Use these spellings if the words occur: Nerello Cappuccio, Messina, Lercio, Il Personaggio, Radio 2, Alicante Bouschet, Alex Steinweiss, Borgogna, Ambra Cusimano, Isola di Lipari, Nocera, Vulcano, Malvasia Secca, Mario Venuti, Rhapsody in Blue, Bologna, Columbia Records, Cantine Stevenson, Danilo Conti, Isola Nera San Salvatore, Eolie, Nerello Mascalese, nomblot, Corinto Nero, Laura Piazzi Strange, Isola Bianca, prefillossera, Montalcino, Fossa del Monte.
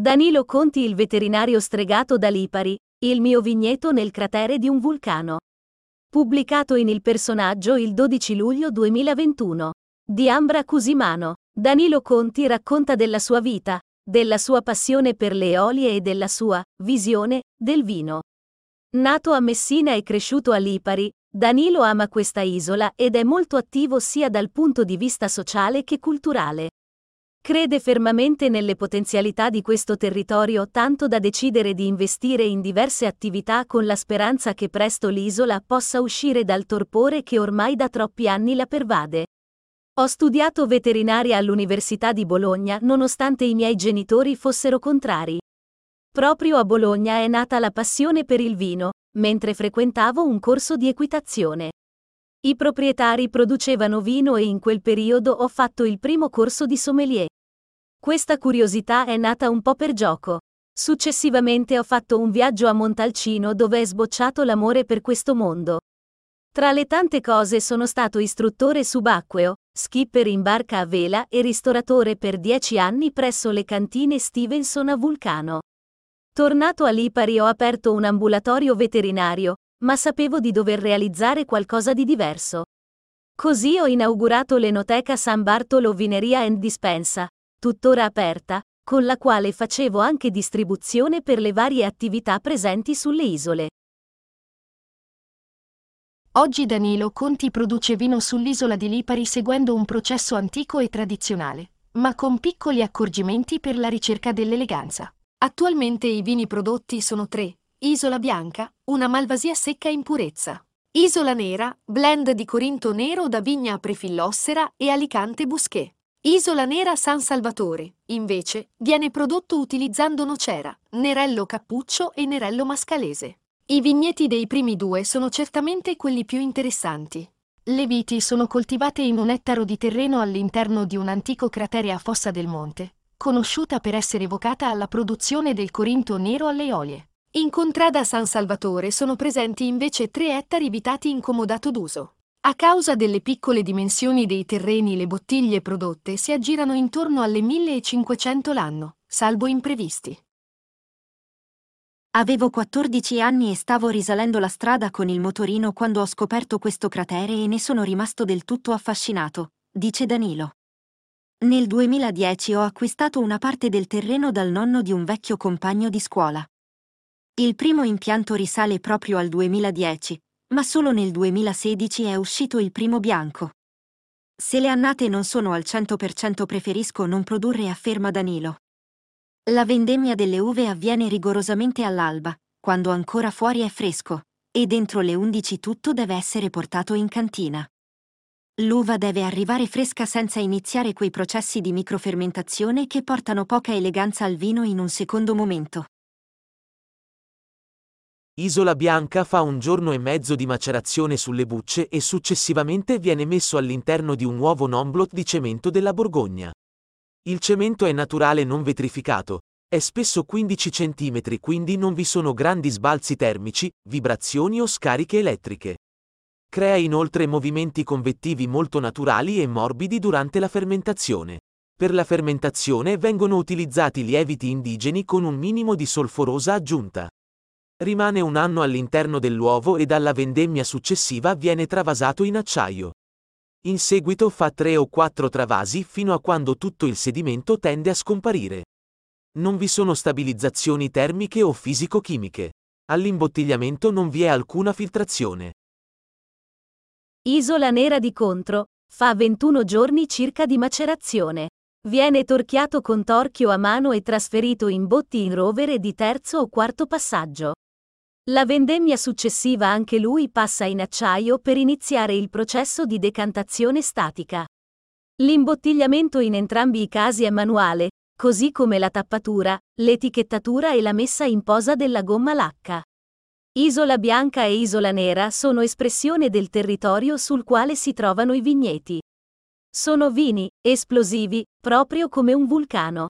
Danilo Conti, il veterinario stregato da Lipari, il mio vigneto nel cratere di un vulcano. Pubblicato in Il Personaggio il 12 luglio 2021. Di Ambra Cusimano. Danilo Conti racconta della sua vita, della sua passione per le eolie e della sua visione del vino. Nato a Messina e cresciuto a Lipari, Danilo ama questa isola ed è molto attivo sia dal punto di vista sociale che culturale. Crede fermamente nelle potenzialità di questo territorio, tanto da decidere di investire in diverse attività con la speranza che presto l'isola possa uscire dal torpore che ormai da troppi anni la pervade. Ho studiato veterinaria all'Università di Bologna nonostante i miei genitori fossero contrari. Proprio a Bologna è nata la passione per il vino, mentre frequentavo un corso di equitazione. I proprietari producevano vino e in quel periodo ho fatto il primo corso di sommelier. Questa curiosità è nata un po' per gioco. Successivamente ho fatto un viaggio a Montalcino dove è sbocciato l'amore per questo mondo. Tra le tante cose sono stato istruttore subacqueo, skipper in barca a vela e ristoratore per 10 anni presso le Cantine Stevenson a Vulcano. Tornato a Lipari ho aperto un ambulatorio veterinario, ma sapevo di dover realizzare qualcosa di diverso. Così ho inaugurato l'Enoteca San Bartolo Vineria & Dispensa, tuttora aperta, con la quale facevo anche distribuzione per le varie attività presenti sulle isole. Oggi Danilo Conti produce vino sull'isola di Lipari seguendo un processo antico e tradizionale, ma con piccoli accorgimenti per la ricerca dell'eleganza. Attualmente i vini prodotti sono 3. Isola Bianca, una Malvasia secca in purezza. Isola Nera, blend di Corinto Nero da vigna a Prefillossera e Alicante Bouschet. Isola Nera San Salvatore, invece, viene prodotto utilizzando Nocera, Nerello Cappuccio e Nerello Mascalese. I vigneti dei primi due sono certamente quelli più interessanti. Le viti sono coltivate in un ettaro di terreno all'interno di un antico cratere a Fossa del Monte, conosciuta per essere evocata alla produzione del Corinto Nero alle Eolie. In contrada San Salvatore sono presenti invece 3 ettari vitati in comodato d'uso. A causa delle piccole dimensioni dei terreni, le bottiglie prodotte si aggirano intorno alle 1500 l'anno, salvo imprevisti. Avevo 14 anni e stavo risalendo la strada con il motorino quando ho scoperto questo cratere e ne sono rimasto del tutto affascinato, dice Danilo. Nel 2010 ho acquistato una parte del terreno dal nonno di un vecchio compagno di scuola. Il primo impianto risale proprio al 2010, ma solo nel 2016 è uscito il primo bianco. Se le annate non sono al 100% preferisco non produrre, afferma Danilo. La vendemmia delle uve avviene rigorosamente all'alba, quando ancora fuori è fresco, e dentro le 11 tutto deve essere portato in cantina. L'uva deve arrivare fresca senza iniziare quei processi di microfermentazione che portano poca eleganza al vino in un secondo momento. Isola Bianca fa 1 giorno e mezzo di macerazione sulle bucce e successivamente viene messo all'interno di un nuovo nomblot di cemento della Borgogna. Il cemento è naturale non vetrificato, è spesso 15 cm, quindi non vi sono grandi sbalzi termici, vibrazioni o scariche elettriche. Crea inoltre movimenti convettivi molto naturali e morbidi durante la fermentazione. Per la fermentazione vengono utilizzati lieviti indigeni con un minimo di solforosa aggiunta. Rimane 1 anno all'interno dell'uovo e dalla vendemmia successiva viene travasato in acciaio. In seguito fa 3 o 4 travasi fino a quando tutto il sedimento tende a scomparire. Non vi sono stabilizzazioni termiche o fisico-chimiche. All'imbottigliamento non vi è alcuna filtrazione. Isola Nera di contro fa 21 giorni circa di macerazione. Viene torchiato con torchio a mano e trasferito in botti in rovere di terzo o quarto passaggio. La vendemmia successiva anche lui passa in acciaio per iniziare il processo di decantazione statica. L'imbottigliamento in entrambi i casi è manuale, così come la tappatura, l'etichettatura e la messa in posa della gomma lacca. Isola Bianca e Isola Nera sono espressione del territorio sul quale si trovano i vigneti. Sono vini esplosivi, proprio come un vulcano.